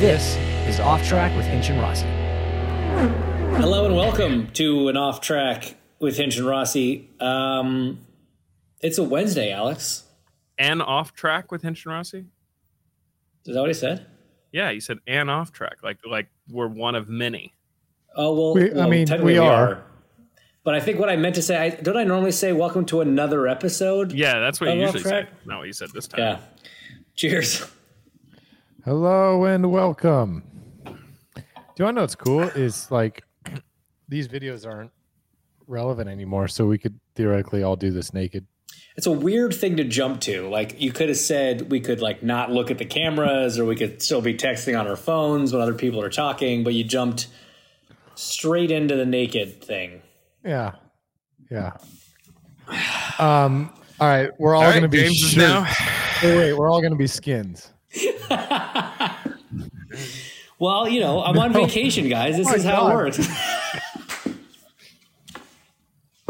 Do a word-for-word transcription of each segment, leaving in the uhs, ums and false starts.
This is Off-Track with Hinch and Rossi. Hello and welcome to an Off-Track with Hinch and Rossi. Um, it's a Wednesday, Alex. An Off-Track with Hinch and Rossi? Is that what he said? Yeah, he said an Off-Track, like like we're one of many. Oh, well, we, well I mean, we, we are. are. But I think what I meant to say, I, don't I normally say welcome to another episode? Yeah, that's what you usually say. Not what you said this time. Yeah. Cheers. Hello and welcome. Do you want to know what's cool? Is like these videos aren't relevant anymore, so we could theoretically all do this naked. It's a weird thing to jump to. Like you could have said we could like not look at the cameras, or we could still be texting on our phones when other people are talking, but you jumped straight into the naked thing. Yeah. Yeah. Um, all right. We're all, all right, going to be James now. Wait, wait, we're all going to be skins. Well, you know, I'm no. on vacation, guys. This oh is how God.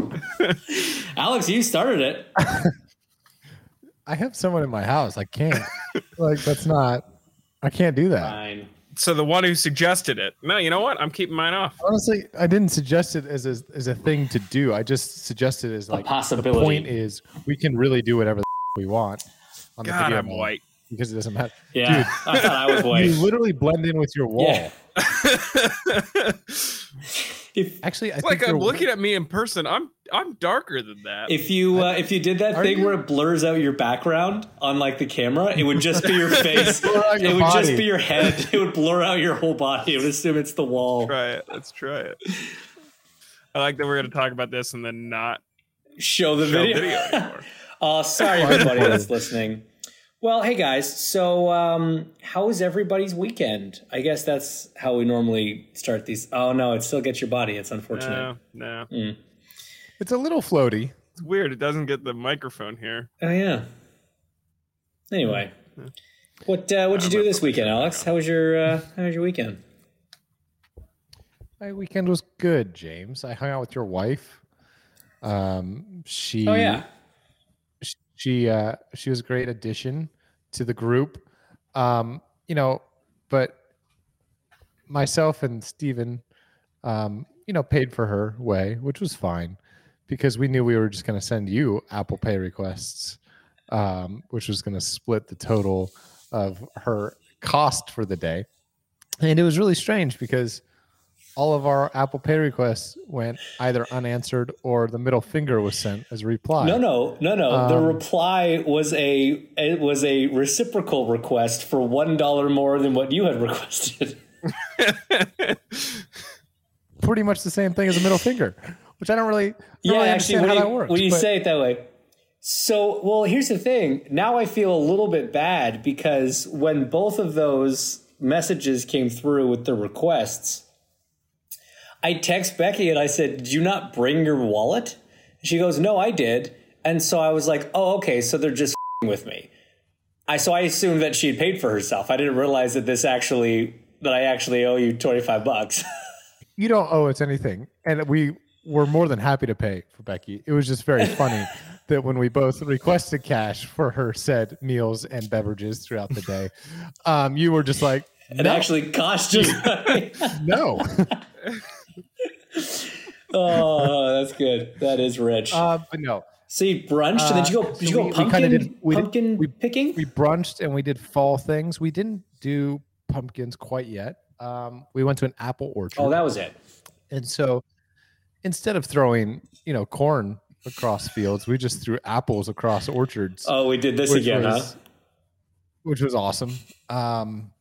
it works. Alex, you started it. I have someone in my house. I can't. Like, that's not, I can't do that. Fine. So the one who suggested it. No, you know what? I'm keeping mine off. Honestly, I didn't suggest it as a, as a thing to do. I just suggested it as like a possibility. The point is we can really do whatever the f- we want. On the God, video I'm mode, white. Because it doesn't matter. Yeah, dude, I thought I was white. You literally blend in with your wall. Yeah. if, Actually, I it's think like I'm looking at me in person. I'm I'm darker than that. If you uh, if you did that thing you? where it blurs out your background on like the camera, it would just be your face. your it would body. just be your head. It would blur out your whole body. It would assume it's the wall. Let's try it. Let's try it. I like that we're going to talk about this and then not show the show video. video anymore. Oh, sorry everybody that's listening. Well, hey guys. So, um, how was everybody's weekend? I guess that's how we normally start these. Oh no, it still gets your body. It's unfortunate. No. no. Mm. It's a little floaty. It's weird. It doesn't get the microphone here. Oh yeah. Anyway, yeah. what uh, what'd you do this weekend, Alex? How was your uh, How was your weekend? My weekend was good, James. I hung out with your wife. Um, she. Oh yeah. She uh, she was a great addition to the group, um, you know. But myself and Steven, um, you know, paid for her way, which was fine because we knew we were just going to send you Apple Pay requests, um, which was going to split the total of her cost for the day. And it was really strange because all of our Apple Pay requests went either unanswered or the middle finger was sent as a reply. No, no, no, no. Um, the reply was a it was a reciprocal request for one dollar more than what you had requested. Pretty much the same thing as a middle finger, which I don't really, I don't yeah, really actually, understand how you, that works. When you but, say it that way. So, well, here's the thing. Now I feel a little bit bad because when both of those messages came through with the requests, I text Becky and I said, "Did you not bring your wallet?" She goes, "No, I did." And so I was like, "Oh, okay. So they're just f-ing with me." I so I assumed that she had paid for herself. I didn't realize that this actually that I actually owe you twenty-five bucks. You don't owe us anything, and we were more than happy to pay for Becky. It was just very funny that when we both requested cash for her said meals and beverages throughout the day, um, you were just like, "It no. actually cost you." No. Oh, that's good. That is rich. Uh, but no, So you brunched, uh, and then did you go, did so you go we, pumpkin, we did, we pumpkin did, we, picking? We brunched and we did fall things. We didn't do pumpkins quite yet. Um, we went to an apple orchard. Oh, that was it. And so instead of throwing, you know, corn across fields, we just threw apples across orchards. Oh, we did this again, was, huh? Which was awesome. Um,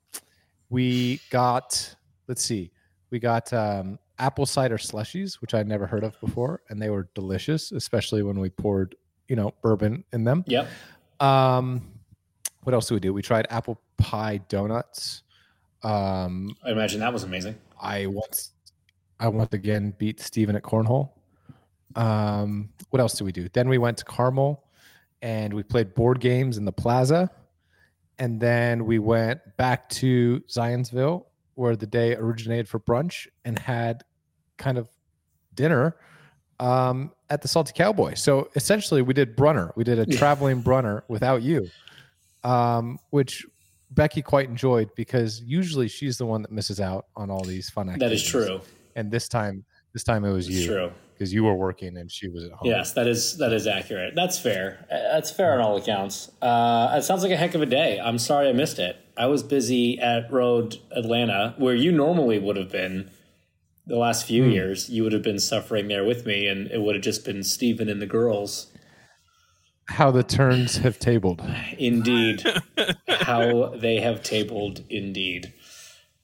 we got, let's see, we got um, apple cider slushies, which I never heard of before, and they were delicious, especially when we poured, you know, bourbon in them. Yep. Um, what else did we do? We tried apple pie donuts. Um, I imagine that was amazing. I once, I once again beat Steven at cornhole. Um, what else did we do? Then we went to Carmel, and we played board games in the plaza. And then we went back to Zionsville, where the day originated, for brunch, and had kind of dinner um, at the Salty Cowboy. So essentially, we did Brunner. We did a traveling Brunner without you, um, which Becky quite enjoyed, because usually she's the one that misses out on all these fun activities. That is true. And this time, this time it was you. It's true. Because you were working and she was at home. Yes, that is that is accurate. That's fair. That's fair on all accounts. Uh, it sounds like a heck of a day. I'm sorry I missed it. I was busy at Road Atlanta, where you normally would have been the last few mm. years. You would have been suffering there with me, and it would have just been Steven and the girls. How the turns have tabled. Indeed. How they have tabled, indeed.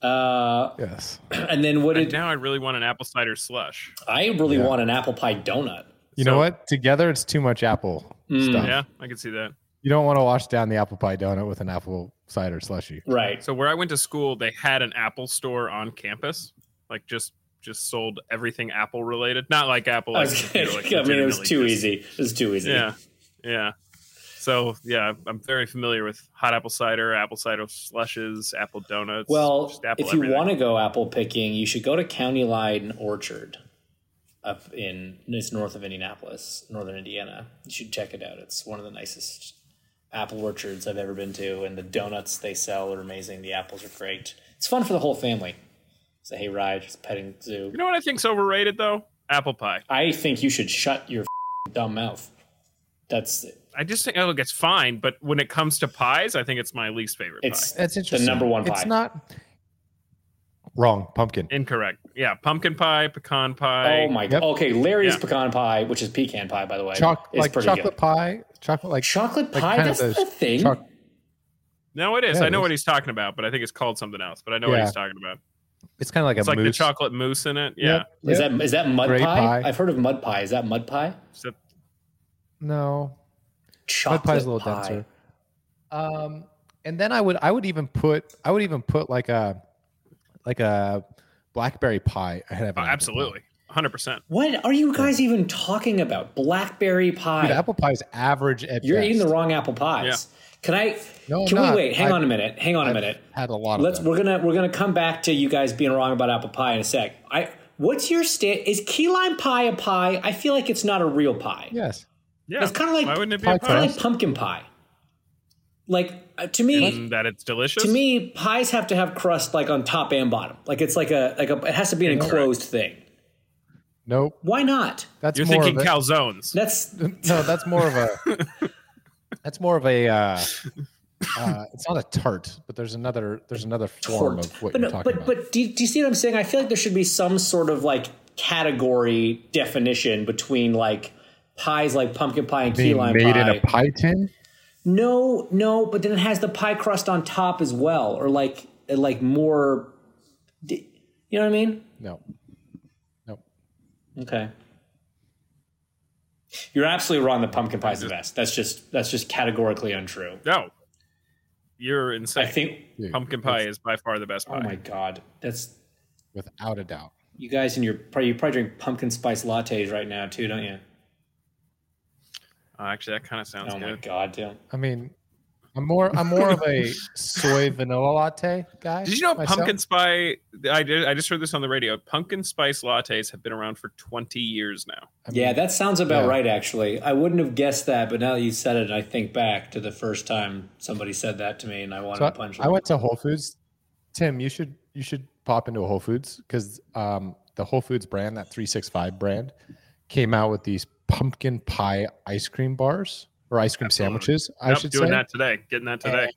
Uh, yes. And then what did... And now I really want an apple cider slush. I really yeah. want an apple pie donut. You so, know what? Together, it's too much apple mm, stuff. Yeah, I can see that. You don't want to wash down the apple pie donut with an apple cider slushy. Right. So where I went to school, they had an Apple store on campus. Like, just just sold everything Apple related. Not like Apple. I, was, like, like, I mean, it was too just, easy. It was too easy. Yeah. Yeah. So, yeah, I'm very familiar with hot apple cider, apple cider slushes, apple donuts. Well, apple if you everything. want to go apple picking, you should go to County Line Orchard up in it's north of Indianapolis, northern Indiana. You should check it out. It's one of the nicest apple orchards I've ever been to, and the donuts they sell are amazing. The apples are great. It's fun for the whole family. It's a hayride, it's a petting zoo. You know what I think's overrated, though? Apple pie. I think you should shut your dumb mouth. That's it. I just think, oh, look, it's fine. But when it comes to pies, I think it's my least favorite it's, pie. That's interesting. The number one pie. It's not wrong. Pumpkin. Incorrect. Yeah. Pumpkin pie, pecan pie. Oh, my God. Yep. Okay. Larry's yeah. pecan pie, which is pecan pie, by the way. Choc- is like pretty chocolate good. pie. Chocolate like chocolate like pie. That's the thing. Choc- no, it is. Yeah, I know is. what he's talking about, but I think it's called something else. But I know yeah. what he's talking about. It's kind of like it's a like mousse. It's like the chocolate mousse in it. Yeah. Yep. Is yep. that is that mud pie? pie? I've heard of mud pie. Is that mud pie? That- no. Chocolate pie's a little pie. denser. Um, and then I would I would even put I would even put like a like a blackberry pie ahead of oh, absolutely one hundred percent. What are you guys yeah. even talking about? Blackberry pie. Dude, apple pie is average at You're best. eating the wrong apple pies. Yeah. Can I no, Can not. we wait? Hang I've, on a minute. Hang on I've a minute. Had a lot of Let's them. we're going to we're going to come back to you guys being wrong about apple pie in a sec. I What's your st- is key lime pie a pie? I feel like it's not a real pie. Yes. Yeah, it's kind of like, why wouldn't it be a pie? Kind of like pumpkin pie. Like uh, to me, and that it's delicious. To me, pies have to have crust like on top and bottom. Like it's like a like a it has to be an enclosed thing. Nope. Why not? That's you're more thinking of a, calzones. That's no. That's more of a. That's more of a. Uh, uh, it's not a tart, but there's another there's another form tart. of what but you're no, talking but, about. But but do you, do you see what I'm saying? I feel like there should be some sort of like category definition between like. Pies like pumpkin pie and key lime pie. Made in a pie tin? No, no, but then it has the pie crust on top as well, or like like more. You know what I mean? No. Nope. Okay. You're absolutely wrong. The pumpkin pie is the best. That's just that's just categorically untrue. No. You're insane. I think Dude, pumpkin pie is by far the best pie. Oh my God, that's without a doubt. You guys and your probably you probably drink pumpkin spice lattes right now too, don't you? Uh, actually, that kind of sounds oh good. Oh my God, Tim. I mean, I'm more I'm more of a soy vanilla latte guy. Did you know myself? pumpkin spice? I did. I just heard this on the radio. Pumpkin spice lattes have been around for twenty years now. I mean, yeah, that sounds about yeah. right. Actually, I wouldn't have guessed that, but now that you said it, I think back to the first time somebody said that to me, and I wanted so to punch. I, I went to Whole Foods. Tim, you should you should pop into a Whole Foods because um, the Whole Foods brand, that three sixty-five brand, came out with these pumpkin pie ice cream bars or ice cream Absolutely. sandwiches. Yep, I should doing say. Doing that today. Getting that today. And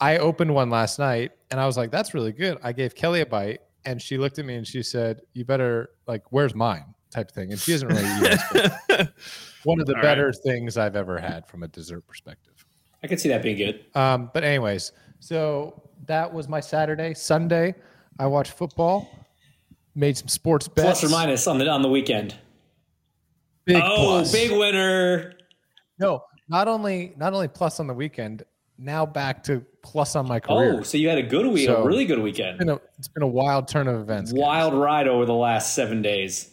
I opened one last night and I was like, that's really good. I gave Kelly a bite and she looked at me and she said, you better, like, where's mine? Type of thing. And she doesn't really eat it. One of the All better right. things I've ever had from a dessert perspective. I could see that being good. Um, but anyways, so that was my Saturday. Sunday, I watched football, made some sports bets. Plus or minus on the on the weekend. Big oh, plus. Big winner. No, not only not only plus on the weekend, now back to plus on my career. Oh, so you had a good week, so a really good weekend. It's been a, it's been a wild turn of events. Wild guys. Ride over the last seven days.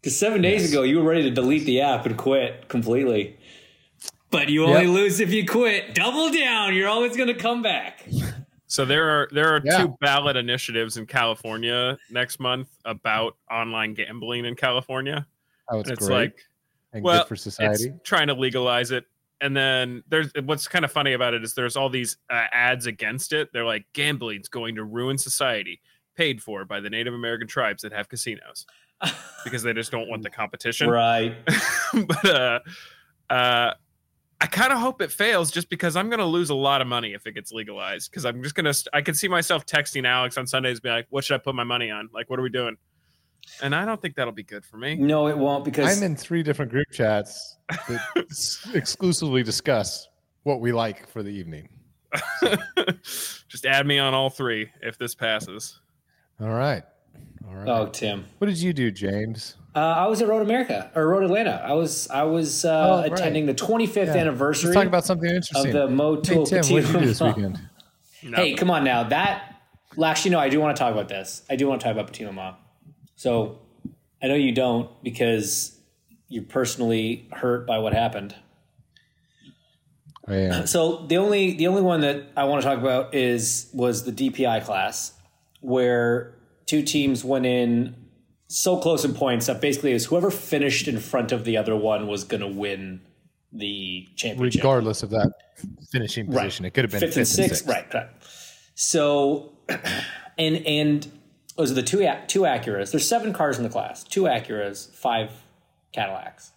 Because seven days yes. ago, you were ready to delete the app and quit completely. But you only yep. lose if you quit. Double down. You're always going to come back. So there are there are yeah. two ballot initiatives in California next month about online gambling in California. Oh, it's, and it's great. Like, and well, good for society. It's trying to legalize it. And then there's what's kind of funny about it is there's all these uh, ads against it. They're like, gambling's going to ruin society, paid for by the Native American tribes that have casinos because they just don't want the competition. Right. But uh, uh, I kind of hope it fails just because I'm going to lose a lot of money if it gets legalized, because I'm just going to I can see myself texting Alex on Sundays, be like, what should I put my money on? Like, what are we doing? And I don't think that'll be good for me. No, it won't, because I'm in three different group chats that exclusively discuss what we like for the evening. So. Just add me on all three if this passes. All right. All right. Oh, Tim. What did you do, James? Uh, I was at Road America or Road Atlanta. I was I was uh, oh, right. attending the twenty-fifth yeah. anniversary. Let's talk about something interesting. Of the Motul. Hey, Tim, what did you do this weekend? No. Hey, come on now. That well, actually, no, I do want to talk about this. I do want to talk about Petit Le Mans. So I know you don't because you're personally hurt by what happened. Oh, yeah. So the only the only one that I want to talk about is was the D P I class, where two teams went in so close in points that basically it was whoever finished in front of the other one was going to win the championship, regardless of that finishing position. Right. It could have been fifth, fifth and sixth, six. right? Correct. So, and and those are the two two Acuras. There's seven cars in the class: two Acuras, five Cadillacs.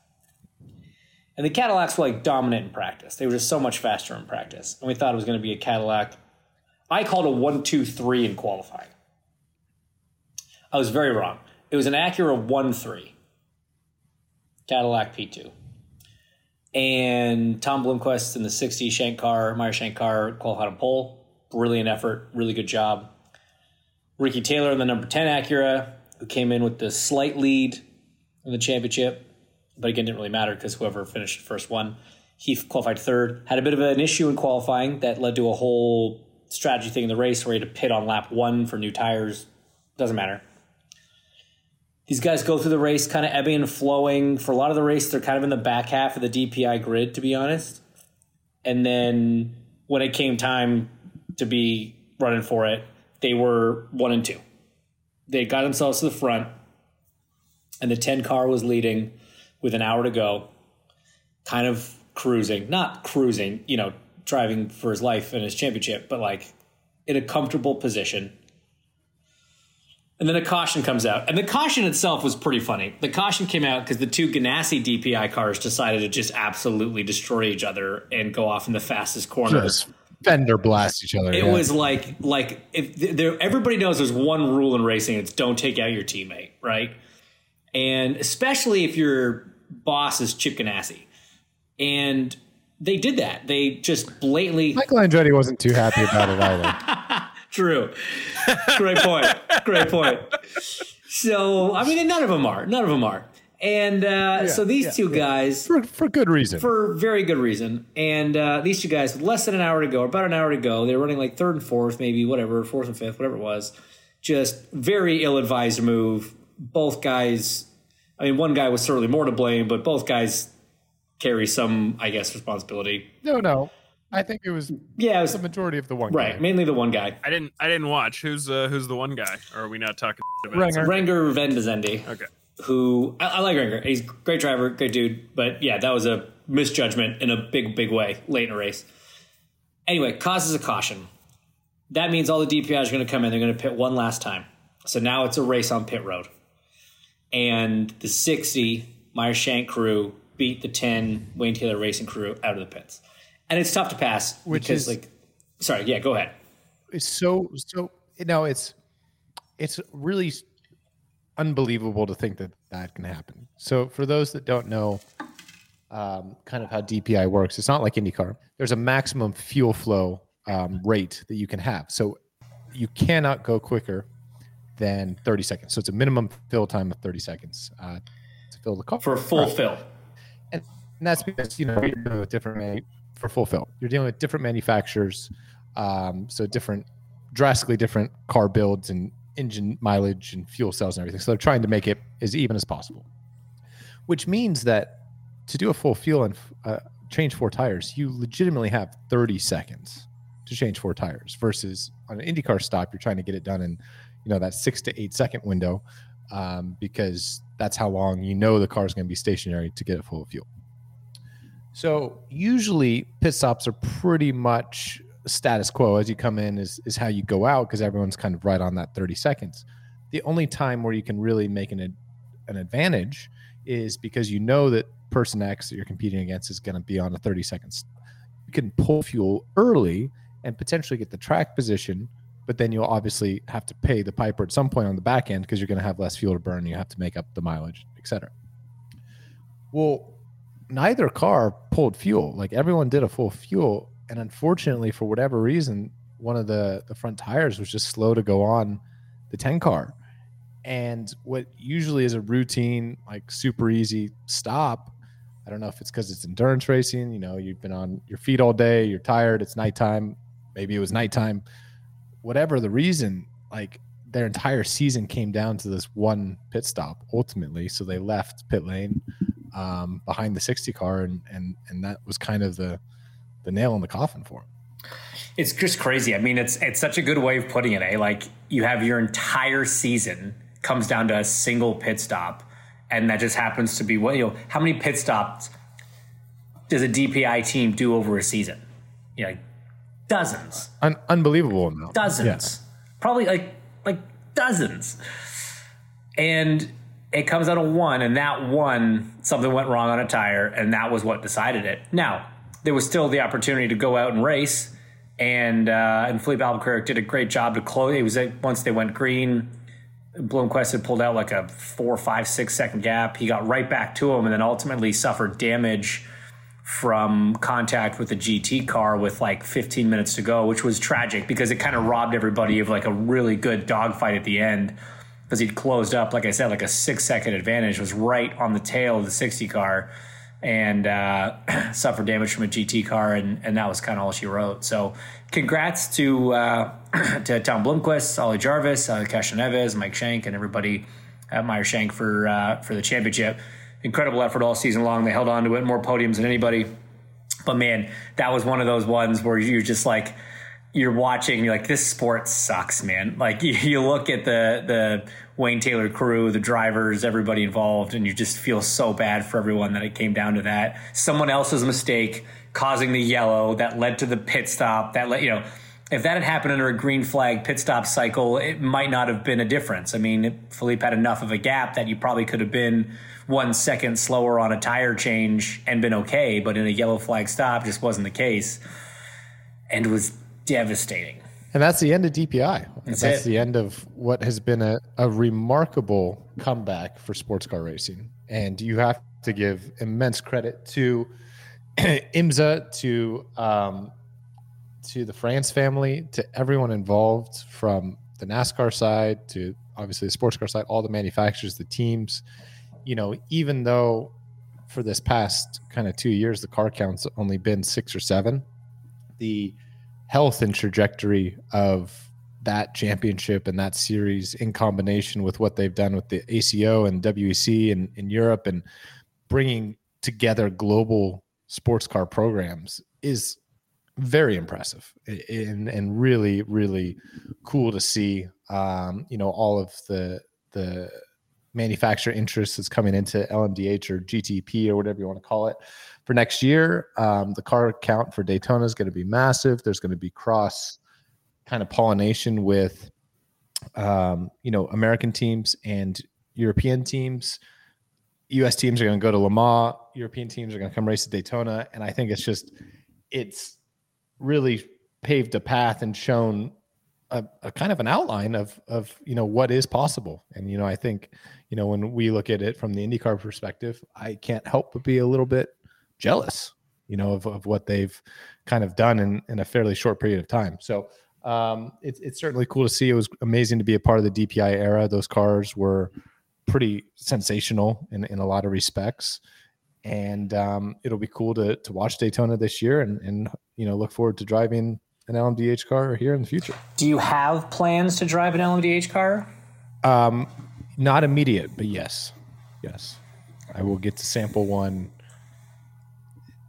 And the Cadillacs were like dominant in practice. They were just so much faster in practice, and we thought it was going to be a Cadillac. I called a one, two, three in qualifying. I was very wrong. It was an Acura one three, Cadillac P two. And Tom Blomqvist in the sixty Shank car, Meyer Shank car, qualified on pole. Brilliant effort. Really good job. Ricky Taylor in the number ten Acura, who came in with the slight lead in the championship. But again, didn't really matter because whoever finished first won. He qualified third. Had a bit of an issue in qualifying that led to a whole strategy thing in the race where he had to pit on lap one for new tires. Doesn't matter. These guys go through the race kind of ebbing and flowing. For a lot of the race, they're kind of in the back half of the D P I grid, to be honest. And then when it came time to be running for it, they were one and two. They got themselves to the front, and the ten car was leading with an hour to go, kind of cruising. Not cruising, you know, driving for his life and his championship, but like in a comfortable position. And then a caution comes out. And the caution itself was pretty funny. The caution came out because the two Ganassi D P I cars decided to just absolutely destroy each other and go off in the fastest corner. Just fender blast each other. It yeah. was like, like if there, everybody knows there's one rule in racing. It's don't take out your teammate, right? And especially if your boss is Chip Ganassi. And they did that. They just blatantly... Michael Andretti wasn't too happy about it either. True. Great point. Great point. So, I mean, none of them are. None of them are. And uh, yeah, so these yeah, two yeah. guys... For, for good reason. For very good reason. And uh, these two guys, with less than an hour to go, or about an hour to go, they were running like third and fourth, maybe, whatever, fourth and fifth, whatever it was. Just very ill-advised move. Both guys... I mean, one guy was certainly more to blame, but both guys carry some, I guess, responsibility. No, no. I think it was yeah, it was the majority of the one right, guy. Right, mainly the one guy. I didn't I didn't watch. Who's uh, who's the one guy? Or are we not talking about Renger. Renger Van der Zande. Okay. Who I, I like Renger. He's a great driver, great dude, but yeah, that was a misjudgment in a big big way late in a race. Anyway, causes a caution. That means all the D P Is are going to come in, they're going to pit one last time. So now it's a race on pit road. And the sixty Meyer Shank crew beat the ten Wayne Taylor Racing crew out of the pits. And it's tough to pass, which because, is like, sorry. Yeah, go ahead. It's so, so, you know, it's, it's really unbelievable to think that that can happen. So for those that don't know, um, kind of how D P I works, it's not like IndyCar. There's a maximum fuel flow um, rate that you can have. So you cannot go quicker than thirty seconds. So it's a minimum fill time of thirty seconds uh, to fill the car. For a full right. fill. And, and that's because, you know, you're dealing with different manu- for full fill. You're dealing with different manufacturers, um, so different, drastically different car builds and engine mileage and fuel cells and everything. So they're trying to make it as even as possible, which means that to do a full fuel and uh, change four tires, you legitimately have thirty seconds to change four tires versus on an IndyCar stop, you're trying to get it done in, you know, that six to eight second window, um, because that's how long you know the car is going to be stationary to get it full of fuel. So usually pit stops are pretty much status quo. As you come in is, is how you go out, because everyone's kind of right on that thirty seconds. The only time where you can really make an, an advantage is because you know that person X that you're competing against is going to be on a thirty seconds. You can pull fuel early and potentially get the track position, but then you'll obviously have to pay the piper at some point on the back end because you're going to have less fuel to burn. You have to make up the mileage, et cetera. Well, neither car pulled fuel. Like, everyone did a full fuel. And unfortunately, for whatever reason, one of the, the front tires was just slow to go on the ten car. And what usually is a routine, like super easy stop, I don't know if it's because it's endurance racing, you know, you've been on your feet all day, you're tired, it's nighttime, maybe it was nighttime, whatever the reason, like their entire season came down to this one pit stop ultimately. So they left pit lane um, behind the sixty car, and and and that was kind of the the nail in the coffin for them. It's just crazy. I mean, it's it's such a good way of putting it, eh? Like, you have your entire season comes down to a single pit stop, and that just happens to be what, you know, how many pit stops does a D P I team do over a season? Yeah, you know, dozens. Un- unbelievable amount. Dozens. Yeah. Probably like like dozens. And it comes out of one, and that one, something went wrong on a tire, and that was what decided it. Now, there was still the opportunity to go out and race, and uh, and Philippe Albuquerque did a great job to close. It was like, once they went green, Blomqvist had pulled out like a four, five, six second gap. He got right back to him, and then ultimately suffered damage from contact with the G T car with like fifteen minutes to go, which was tragic because it kind of robbed everybody of like a really good dogfight at the end, because he'd closed up, like I said, like a six second advantage, was right on the tail of the sixty car, and uh, suffered damage from a G T car, and, and that was kind of all she wrote. So congrats to uh, to Tom Blomqvist, Ollie Jarvis, uh, Casha Neves, Mike Shank, and everybody at Meyer Shank for, uh, for the championship. Incredible effort all season long. They held on to it, more podiums than anybody. But, man, that was one of those ones where you're just like, you're watching, you're like, this sport sucks, man. Like, you, you look at the the Wayne Taylor crew, the drivers, everybody involved, and you just feel so bad for everyone that it came down to that. Someone else's mistake causing the yellow that led to the pit stop. That let, you know, if that had happened under a green flag pit stop cycle, it might not have been a difference. I mean, Philippe had enough of a gap that you probably could have been one second slower on a tire change and been okay, but in a yellow flag stop, just wasn't the case, and was devastating. And that's the end of D P I. That's, that's the end of what has been a, a remarkable comeback for sports car racing. And you have to give immense credit to IMSA, to um, to the France family, to everyone involved, from the NASCAR side to obviously the sports car side, all the manufacturers, the teams. You know, even though for this past kind of two years, the car count's only been six or seven, the health and trajectory of that championship and that series, in combination with what they've done with the A C O and W E C and in Europe, and bringing together global sports car programs, is very impressive, and, and really, really cool to see, um, you know, all of the, the manufacturer interest that's coming into L M D H or G T P or whatever you want to call it for next year. Um, the car count for Daytona is going to be massive. There's going to be cross kind of pollination with, um, you know, American teams and European teams. U S teams are going to go to Le Mans. European teams are going to come race at Daytona. And I think it's just, it's really paved a path and shown a, a kind of an outline of, of, you know, what is possible. And, you know, I think, you know, when we look at it from the IndyCar perspective, I can't help but be a little bit jealous, you know, of, of what they've kind of done in, in a fairly short period of time. So um, it's, it's certainly cool to see. It was amazing to be a part of the D P I era. Those cars were pretty sensational in, in a lot of respects. And um, it'll be cool to to watch Daytona this year and, and, you know, look forward to driving an L M D H car here in the future. Do you have plans to drive an L M D H car? Um, not immediate, but yes. Yes. I will get to sample one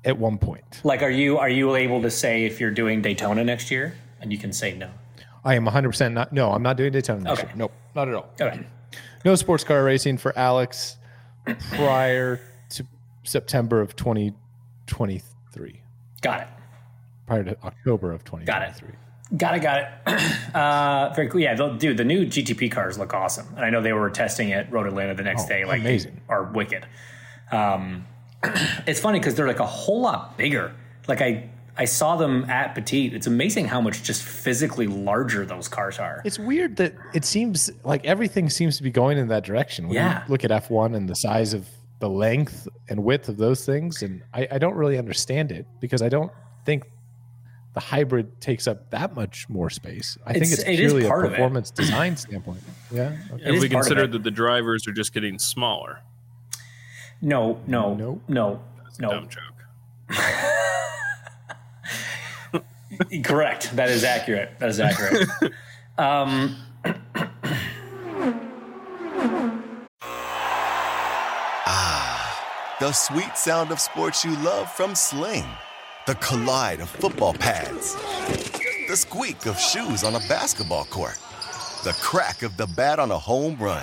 at one point. Like, are you are you able to say if you're doing Daytona next year? And you can say no. I am one hundred percent not. No, I'm not doing Daytona next okay. year. Nope, not at all. Okay. No sports car racing for Alex prior to September of twenty twenty-three. Got it. Prior to October of twenty twenty-three. Got it. Got it. Got it. Uh, very cool. Yeah, dude, the new G T P cars look awesome. And I know they were testing at Road Atlanta the next oh, day. Like, amazing. They are wicked. Um, it's funny because they're like a whole lot bigger. Like I, I saw them at Petit. It's amazing how much just physically larger those cars are. It's weird that it seems like everything seems to be going in that direction. When yeah. you look at F one and the size of the length and width of those things. And I, I don't really understand it because I don't think the hybrid takes up that much more space. I it's, think it's purely it a performance design standpoint. Yeah. Okay. If we consider that the drivers are just getting smaller. No, no, no, no, That's a no. Dumb joke. Correct. That is accurate. That is accurate. um, ah, the sweet sound of sports you love from Sling. The collide of football pads. The squeak of shoes on a basketball court. The crack of the bat on a home run.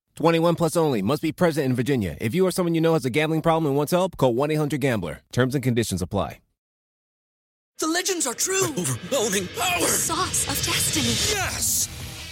twenty-one plus only. Must be present in Virginia. If you or someone you know has a gambling problem and wants help, call one eight hundred gambler. Terms and conditions apply. The legends are true. But overwhelming power! The sauce of destiny. Yes!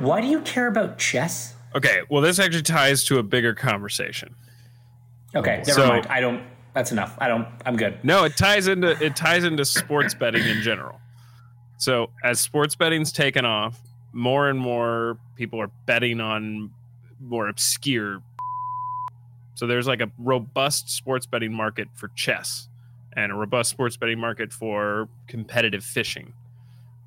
Why do you care about chess? Okay, well, this actually ties to a bigger conversation. Okay, never so, mind. I don't. That's enough. I don't. I'm good. No, it ties into it ties into sports betting in general. So, as sports betting's taken off, more and more people are betting on more obscure. So there's like a robust sports betting market for chess, and a robust sports betting market for competitive fishing,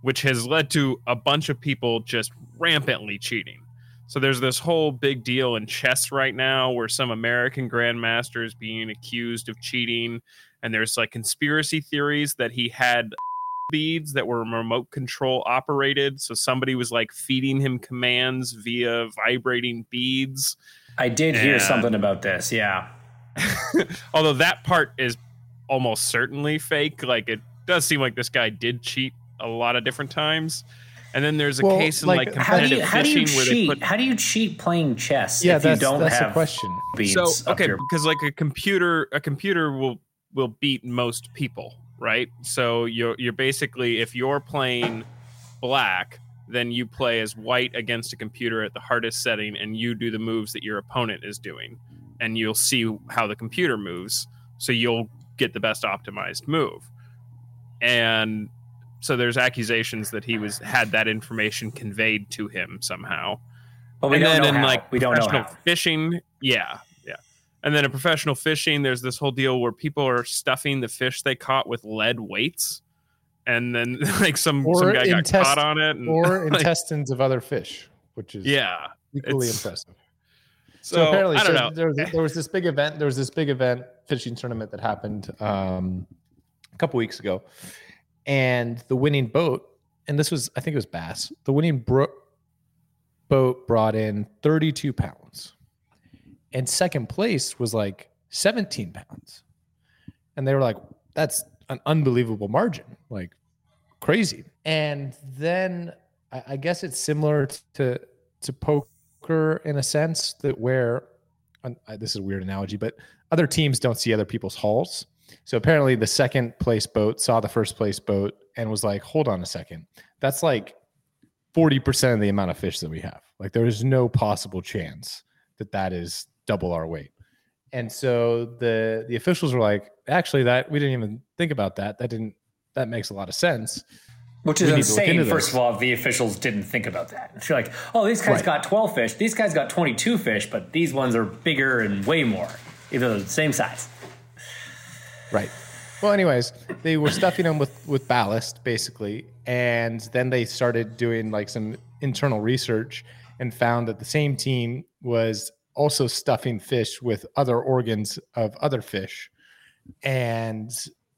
which has led to a bunch of people just rampantly cheating. So there's this whole big deal in chess right now where some American grandmaster is being accused of cheating. And there's like conspiracy theories that he had beads that were remote control operated. So somebody was like feeding him commands via vibrating beads. I did and... hear something about this. Yeah. Although that part is almost certainly fake. Like, it does seem like this guy did cheat a lot of different times. And then there's a well, case in like, like competitive how do you, how fishing do you cheat? Where they put, how do you cheat playing chess yeah, if that's, you don't that's have a question. Beats so okay, your- because like a computer a computer will will beat most people, right? So you're you're basically, if you're playing black, then you play as white against a computer at the hardest setting, and you do the moves that your opponent is doing, and you'll see how the computer moves, so you'll get the best optimized move. And so there's accusations that he was had that information conveyed to him somehow. But we and don't then know in how. Like we don't know how. Fishing, yeah, yeah. And then in professional fishing, there's this whole deal where people are stuffing the fish they caught with lead weights. And then, like, some, some guy intest- got caught on it. And, or like, intestines of other fish, which is yeah, equally impressive. So, so apparently, I don't so know. There, was, there was this big event. There was this big event fishing tournament that happened um, a couple weeks ago. And the winning boat, and this was, I think it was bass, the winning bro- boat brought in thirty-two pounds. And second place was, like, seventeen pounds. And they were like, that's an unbelievable margin, like crazy. And then I, I guess it's similar to to poker in a sense that where I, this is a weird analogy, but other teams don't see other people's hauls. So apparently the second place boat saw the first place boat and was like, hold on a second, that's like forty percent of the amount of fish that we have. Like, there is no possible chance that that is double our weight. And so the the officials were like, actually, that we didn't even think about that. That didn't that makes a lot of sense. Which is insane. First of all, the officials didn't think about that. It's like, oh, these guys right. got twelve fish. These guys got twenty-two fish, but these ones are bigger and way more. Either the same size. Right. Well, anyways, they were stuffing them with, with ballast, basically. And then they started doing like some internal research and found that the same team was also stuffing fish with other organs of other fish, and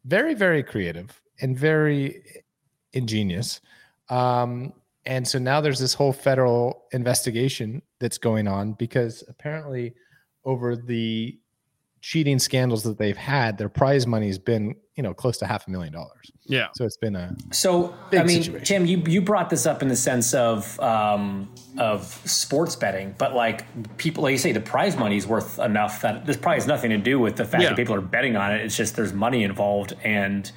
very, very creative and very ingenious. Um, and so now there's this whole federal investigation that's going on because apparently over the cheating scandals that they've had, their prize money has been, you know, close to half a million dollars. Yeah. So it's been a so big I mean, situation. Tim, you you brought this up in the sense of um, of sports betting, but like people, like you say, the prize money is worth enough that this probably has nothing to do with the fact yeah. that people are betting on it. It's just there's money involved, and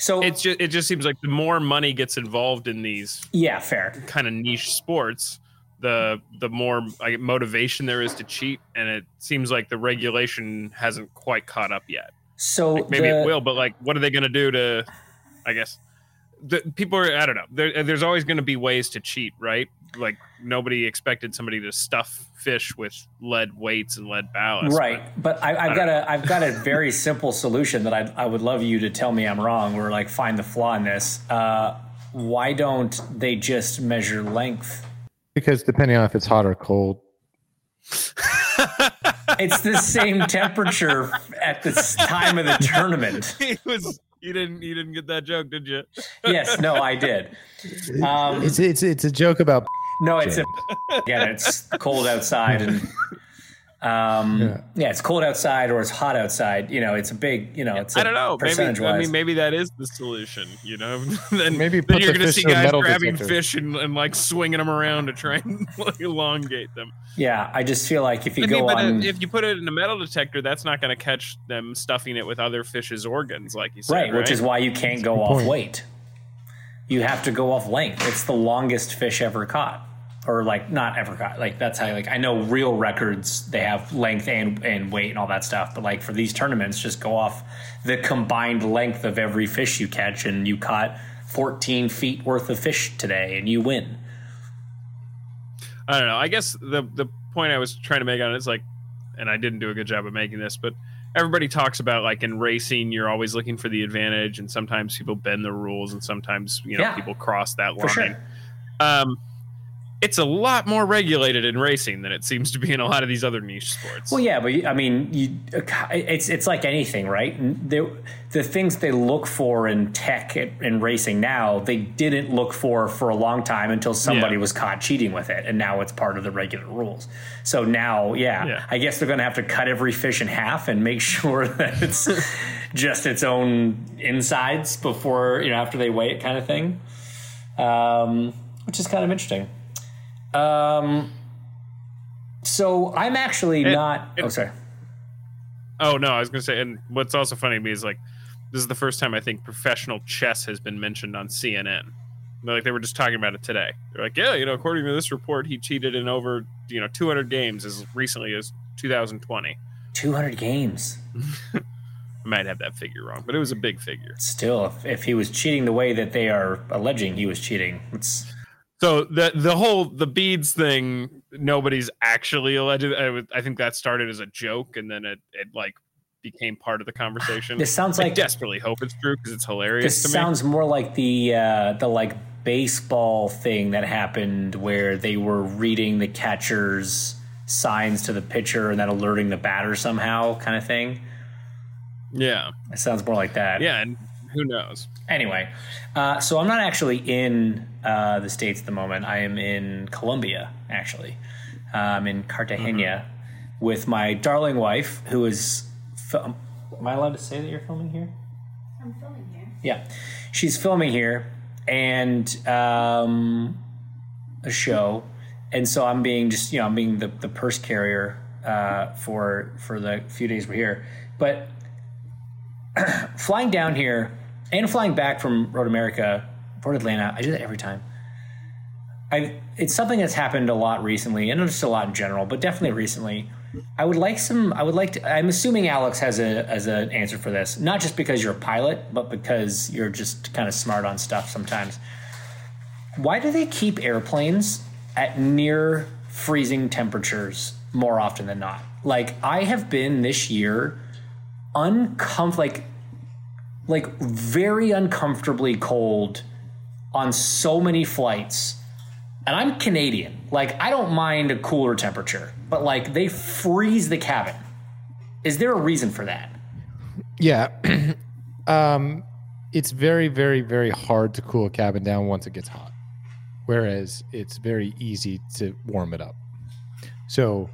so it's just, it just seems like the more money gets involved in these yeah fair kind of niche sports, the the more like, motivation there is to cheat, and it seems like the regulation hasn't quite caught up yet. So like, maybe the, it will, but like, what are they going to do to? I guess the people are. I don't know. There, there's always going to be ways to cheat, right? Like nobody expected somebody to stuff fish with lead weights and lead ballast, right? But, but I, I've I got know. a I've got a very simple solution that I I would love you to tell me I'm wrong or like find the flaw in this. Uh, why don't they just measure length? Because depending on if it's hot or cold, it's the same temperature at the time of the tournament. It was, you didn't you didn't get that joke, did you? Yes, no, I did. Um, it's it's it's a joke about. No, it's a, yeah, it's cold outside, and um, yeah. yeah, it's cold outside or it's hot outside. You know, it's a big, you know, it's. A I don't know. Maybe I mean, maybe that is the solution. You know, then maybe then you're the going to see guys grabbing detector. fish and, and like swinging them around to try and like, elongate them. Yeah, I just feel like if you I go mean, but on, if you put it in a metal detector, that's not going to catch them stuffing it with other fish's organs, like you said. Right, right? Which is why you can't go off point. weight. You have to go off length. It's the longest fish ever caught. Or like not ever got like that's how like I know real records they have length and, and weight and all that stuff, but like for these tournaments just go off the combined length of every fish you catch, and you caught fourteen feet worth of fish today and you win. I don't know. I guess the the point I was trying to make on it is like, and I didn't do a good job of making this, but everybody talks about like in racing you're always looking for the advantage, and sometimes people bend the rules, and sometimes you know yeah, people cross that line. For sure. Um, it's a lot more regulated in racing than it seems to be in a lot of these other niche sports. Well, yeah, but I mean, you, it's it's like anything, right? They, the things they look for in tech in racing now, they didn't look for for a long time until somebody yeah. was caught cheating with it, and now it's part of the regular rules. So now, yeah, yeah. I guess they're going to have to cut every fish in half and make sure that it's just its own insides before, you know, after they weigh it kind of thing, um, which is kind of interesting. Um, so I'm actually and, not, and, oh, sorry. Oh no, I was going to say, and what's also funny to me is like, this is the first time I think professional chess has been mentioned on C N N. Like, they were just talking about it today. They're like, yeah, you know, according to this report, he cheated in over, you know, two hundred games as recently as two thousand twenty. two hundred games. I might have that figure wrong, but it was a big figure. Still, if, if he was cheating the way that they are alleging he was cheating, it's... So the the whole the beads thing, nobody's actually alleged. I, would, I think that started as a joke, and then it, it like became part of the conversation. This sounds I like desperately hope it's true because it's hilarious. This to sounds me. more like the uh, the like baseball thing that happened where they were reading the catcher's signs to the pitcher and then alerting the batter somehow, kind of thing. Yeah, it sounds more like that. Yeah, and who knows? Anyway, uh, so I'm not actually in uh, the States at the moment. I am in Colombia, actually. I'm in Cartagena mm-hmm. with my darling wife, who is... Fil- Am I allowed to say that you're filming here? I'm filming here. Yeah. She's filming here and um, a show. And so I'm being just, you know, I'm being the, the purse carrier uh, for for the few days we're here. But flying down here... And flying back from Road America, Road Atlanta, I do that every time. I it's something that's happened a lot recently, and just a lot in general, but definitely recently. I would like some. I would like to. I'm assuming Alex has a as an answer for this, not just because you're a pilot, but because you're just kind of smart on stuff sometimes. Why do they keep airplanes at near freezing temperatures more often than not? Like I have been this year, uncomfortable. Like. Like very uncomfortably cold on so many flights. And I'm Canadian. Like I don't mind a cooler temperature, but like they freeze the cabin. Is there a reason for that? Yeah. um, it's very, very, very hard to cool a cabin down once it gets hot. Whereas it's very easy to warm it up. So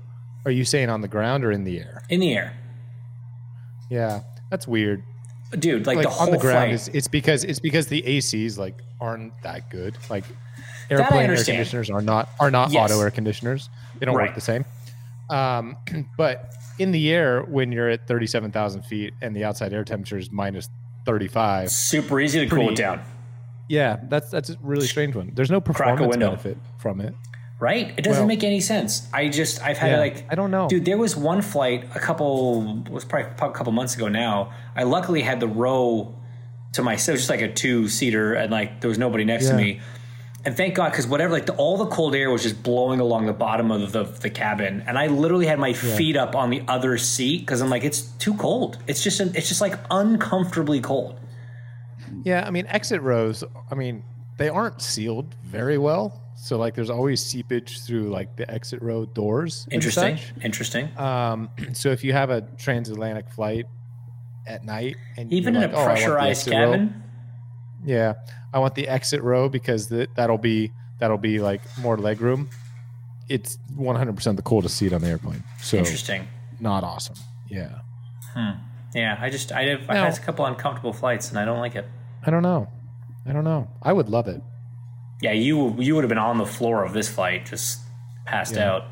are you saying on the ground or in the air? In the air. Yeah, that's weird. Dude, like, like the whole on the ground is, it's because it's because the A Cs like aren't that good. Like airplane air conditioners are not are not yes. auto air conditioners. They don't right. work the same. Um, but in the air, when you're at thirty-seven thousand feet and the outside air temperature is minus thirty-five, super easy to pretty, cool it down. Yeah, that's that's a really strange one. There's no performance benefit from it, right? It doesn't well, make any sense. I just I've had yeah, like I don't know, dude. There was one flight a couple it was probably a couple months ago now. I luckily had the row to myself, just like a two seater, and like there was nobody next yeah. to me. And thank God, because whatever, like the, all the cold air was just blowing along the bottom of the, the cabin, and I literally had my yeah. feet up on the other seat because I'm like, it's too cold. It's just an, it's just like uncomfortably cold. Yeah, I mean exit rows. I mean they aren't sealed very well. So like there's always seepage through like the exit row doors. Interesting. Interesting. Um, so if you have a transatlantic flight at night and even in like, a pressurized oh, cabin. Row. Yeah. I want the exit row because that that'll be that'll be like more legroom. It's one hundred percent the coldest seat on the airplane. So interesting. Not awesome. Yeah. Hmm. Yeah, I just I have I've had a couple uncomfortable flights and I don't like it. I don't know. I don't know. I would love it. Yeah, you you would have been on the floor of this flight, just passed yeah. out.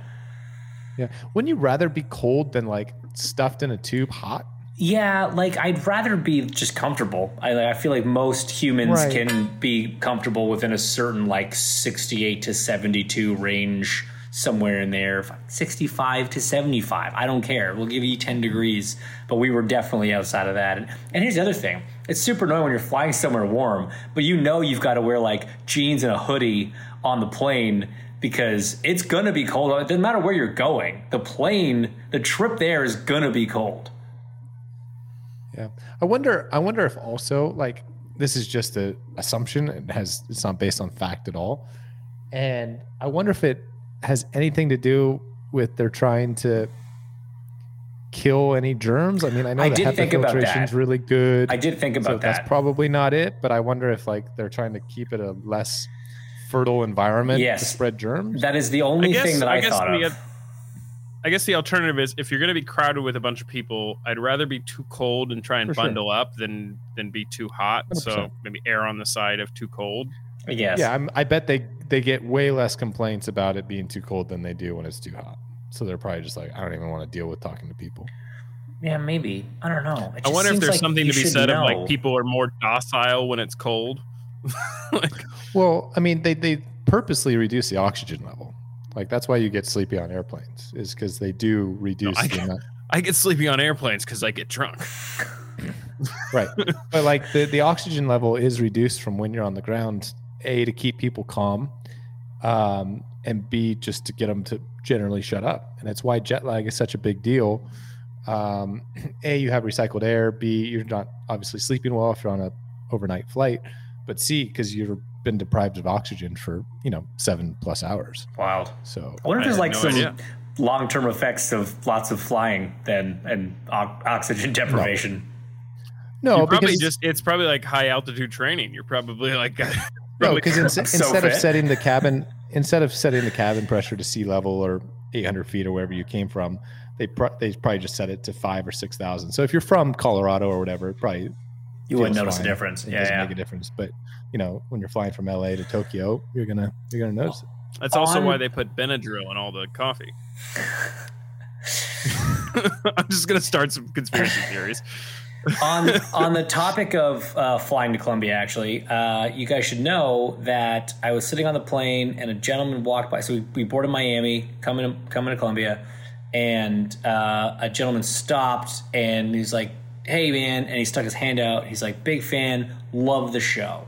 Yeah. Wouldn't you rather be cold than, like, stuffed in a tube hot? Yeah, like, I'd rather be just comfortable. I, I feel like most humans right. can be comfortable within a certain, like, sixty-eight to seventy-two range, somewhere in there, sixty-five to seventy-five. I don't care. We'll give you ten degrees. But we were definitely outside of that. And, and here's the other thing. It's super annoying when you're flying somewhere warm, but you know you've got to wear like jeans and a hoodie on the plane because it's going to be cold. It doesn't matter where you're going. The plane, the trip there is going to be cold. Yeah. I wonder, I wonder if also like this is just an assumption. It has, it's not based on fact at all. And I wonder if it has anything to do with they're trying to kill any germs. I mean, I know I the HEPA filtration is really good. I did think about so that. That's probably not it, but I wonder if like they're trying to keep it a less fertile environment yes. to spread germs. That is the only guess, thing that I, I thought the, of. I guess the alternative is if you're going to be crowded with a bunch of people, I'd rather be too cold and try and For bundle sure. up than than be too hot. one hundred percent. So maybe err on the side of too cold. I guess. Yeah, I'm, I bet they, they get way less complaints about it being too cold than they do when it's too hot. So they're probably just like, I don't even want to deal with talking to people. Yeah, maybe. I don't know. I wonder if there's like something to be said know. of like people are more docile when it's cold. Like, well, I mean, they, they purposely reduce the oxygen level. Like, that's why you get sleepy on airplanes, is because they do reduce no, I, the get, amount. I get sleepy on airplanes because I get drunk. Right. But, like, the, the oxygen level is reduced from when you're on the ground, A, to keep people calm, um, and B, just to get them to generally shut up. And that's why jet lag is such a big deal. Um, A, you have recycled air. B, you're not obviously sleeping well if you're on a overnight flight. But C, because you've been deprived of oxygen for, you know, seven plus hours. Wow. So I wonder if there's like no some idea. long-term effects of lots of flying then and oxygen deprivation. No, no probably just it's probably like high altitude training. You're probably like no, because in, so instead fit. of setting the cabin instead of setting the cabin pressure to sea level or eight hundred feet or wherever you came from, they pro- they probably just set it to five or six thousand. So if you're from Colorado or whatever, it probably. You wouldn't notice fine. a difference. It yeah, doesn't yeah. make a difference. But, you know, when you're flying from L A to Tokyo, you're gonna you're gonna notice it. That's also on... why they put Benadryl in all the coffee. I'm just gonna start some conspiracy theories. on on the topic of uh, flying to Colombia, actually, uh, you guys should know that I was sitting on the plane and a gentleman walked by. So we, we boarded Miami, coming to, coming to Colombia, and uh, a gentleman stopped and he's like, "Hey, man," and he stuck his hand out. He's like, "Big fan, love the show."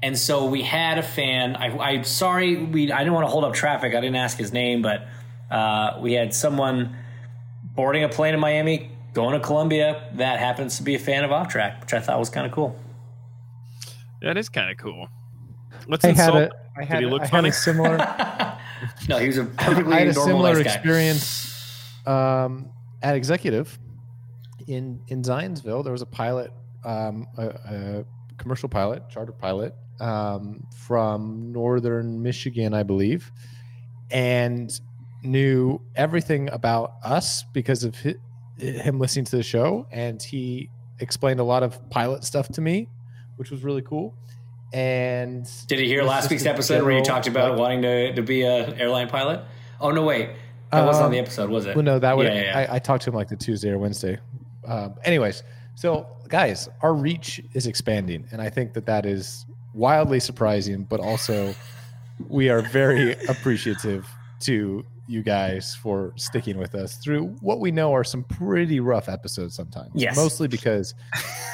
And so we had a fan. I, I'm sorry, we I didn't want to hold up traffic. I didn't ask his name, but uh, we had someone boarding a plane in Miami, going to Colombia, that happens to be a fan of Off-Track, which I thought was kind of cool. That is kind of cool. Let's I insult had a, I had Did he look a, I funny? Had a similar, no, he was a perfectly I had a similar nice experience um, at Executive. In, in Zionsville, there was a pilot, um, a, a commercial pilot, charter pilot um, from northern Michigan, I believe, and knew everything about us because of his, him listening to the show. And he explained a lot of pilot stuff to me, which was really cool. And did he hear last week's episode where you talked about pilot. wanting to, to be an airline pilot? Oh, no, wait. That um, wasn't on the episode, was it? Well, no, that was, yeah, yeah, yeah. I, I talked to him like the Tuesday or Wednesday. Um, anyways, so guys, our reach is expanding, and I think that that is wildly surprising, but also we are very appreciative to you guys for sticking with us through what we know are some pretty rough episodes sometimes. Yes. Mostly because,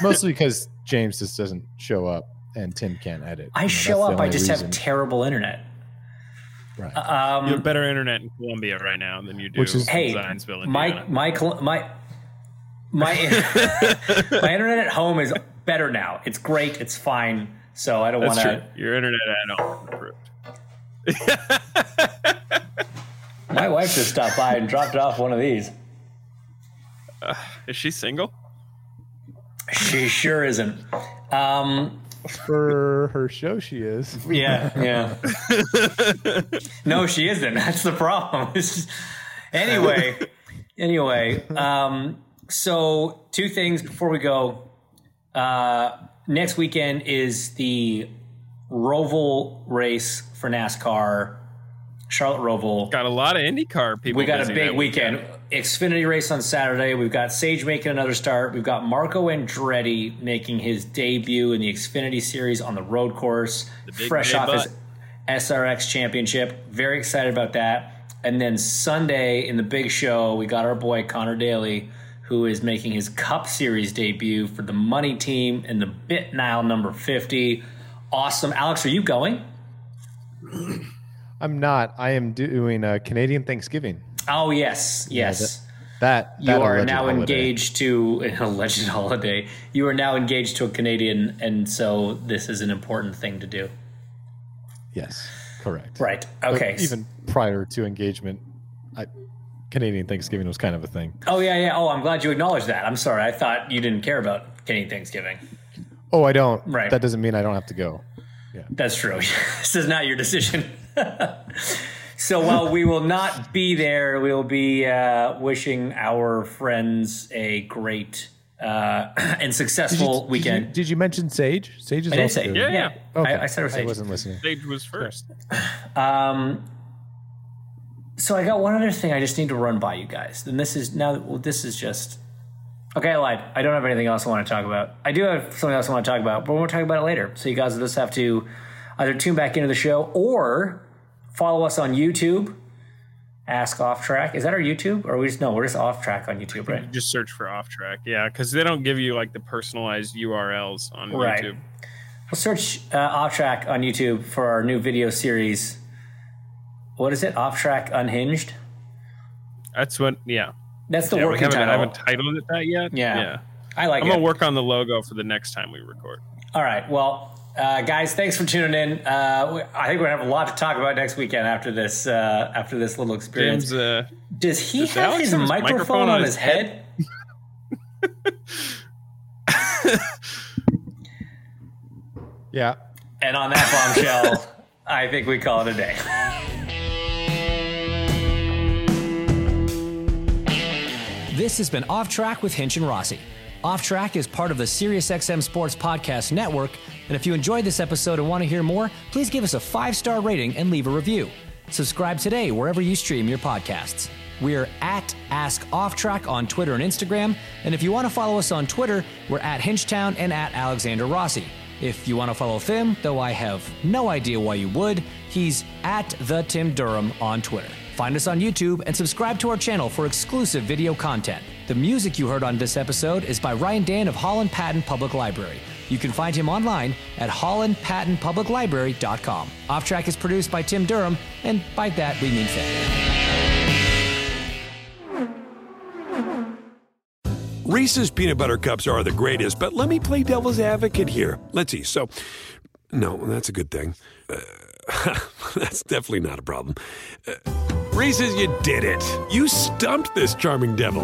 mostly because James just doesn't show up and Tim can't edit. I you know, show up. I just reason. have terrible internet. Right. Um, you have better internet in Colombia right now than you do which is, in hey, Zionsville, Indiana. My, my, my, My my internet at home is better now. It's great. It's fine. So I don't want to. Your internet at home improved. My wife just stopped by and dropped off one of these. Uh, is she single? She sure isn't. Um, For her show, she is. Yeah, yeah. No, she isn't. That's the problem. Just, anyway, anyway. Um, So two things before we go. Uh, next weekend is the Roval race for NASCAR, Charlotte Roval. Got a lot of IndyCar people. We got a big weekend. weekend. Xfinity race on Saturday. We've got Sage making another start. We've got Marco Andretti making his debut in the Xfinity series on the road course, fresh off butt. his S R X championship. Very excited about that. And then Sunday in the big show, we got our boy Connor Daly, who is making his Cup Series debut for the Money Team in the Bit Nile number fifty. Awesome. Alex, are you going? I'm not. I am doing a Canadian Thanksgiving. Oh, yes. Yes. Yeah, that, that, that You are now holiday. engaged to an alleged holiday. You are now engaged to a Canadian, and so this is an important thing to do. Yes, correct. Right. Okay. But even prior to engagement, I... Canadian Thanksgiving was kind of a thing. Oh, yeah, yeah. Oh, I'm glad you acknowledged that. I'm sorry. I thought you didn't care about Canadian Thanksgiving. Oh, I don't. Right. That doesn't mean I don't have to go. Yeah. That's true. This is not your decision. So while we will not be there, we will be uh, wishing our friends a great uh, and successful did you, weekend. Did you, did you mention Sage? Sage is I did also say, good. Yeah, yeah. Okay. I, I said it was Sage. I wasn't listening. Sage was first. Um. So I got one other thing I just need to run by you guys. And this is now, well, this is just, Okay, I lied. I don't have anything else I want to talk about. I do have something else I want to talk about, but we'll talk about it later. So you guys will just have to either tune back into the show or follow us on YouTube. Ask Off Track. Is that our YouTube? Or are we just, no, we're just Off Track on YouTube, right? You just search for Off Track. Yeah, because they don't give you like the personalized U R Ls on right. YouTube. We'll search uh, Off Track on YouTube for our new video series. What is it? Off Track Unhinged? That's what, yeah. That's the yeah, working title. I haven't titled it that yet. Yeah. yeah. I like I'm it. I'm going to work on the logo for the next time we record. All right. Well, uh, guys, thanks for tuning in. Uh, we, I think we're going to have a lot to talk about next weekend after this uh, after this little experience. James, uh, does he does have his microphone, microphone on his head? head? Yeah. And on that bombshell, I think we call it a day. This has been Off Track with Hinch and Rossi. Off Track is part of the SiriusXM Sports Podcast Network, and if you enjoyed this episode and want to hear more, please give us a five-star rating and leave a review. Subscribe today wherever you stream your podcasts. We're at Ask Off Track on Twitter and Instagram, and if you want to follow us on Twitter, we're at Hinchtown and at Alexander Rossi. If you want to follow Tim, though I have no idea why you would, he's at the Tim Durham on Twitter. Find us on YouTube and subscribe to our channel for exclusive video content. The music you heard on this episode is by Ryan Dan of Holland Patent Public Library. You can find him online at holland patent public library dot com. Off Track is produced by Tim Durham, and by that we mean that. Reese's peanut butter cups are the greatest, but let me play devil's advocate here. Let's see. So, no, that's a good thing. Uh, that's definitely not a problem. Uh, Reese's, you did it. You stumped this charming devil.